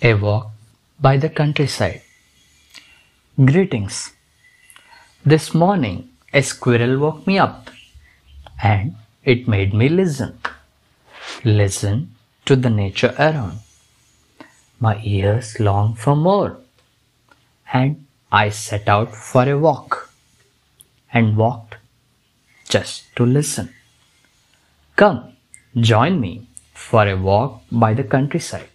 A walk by the countryside. Greetings. This morning a squirrel woke me up and it made me listen to the nature around. My ears longed for more, and I set out for a walk and walked just to listen. Come, join me for a walk by the countryside.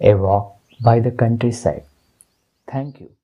a walk by the countryside. Thank you.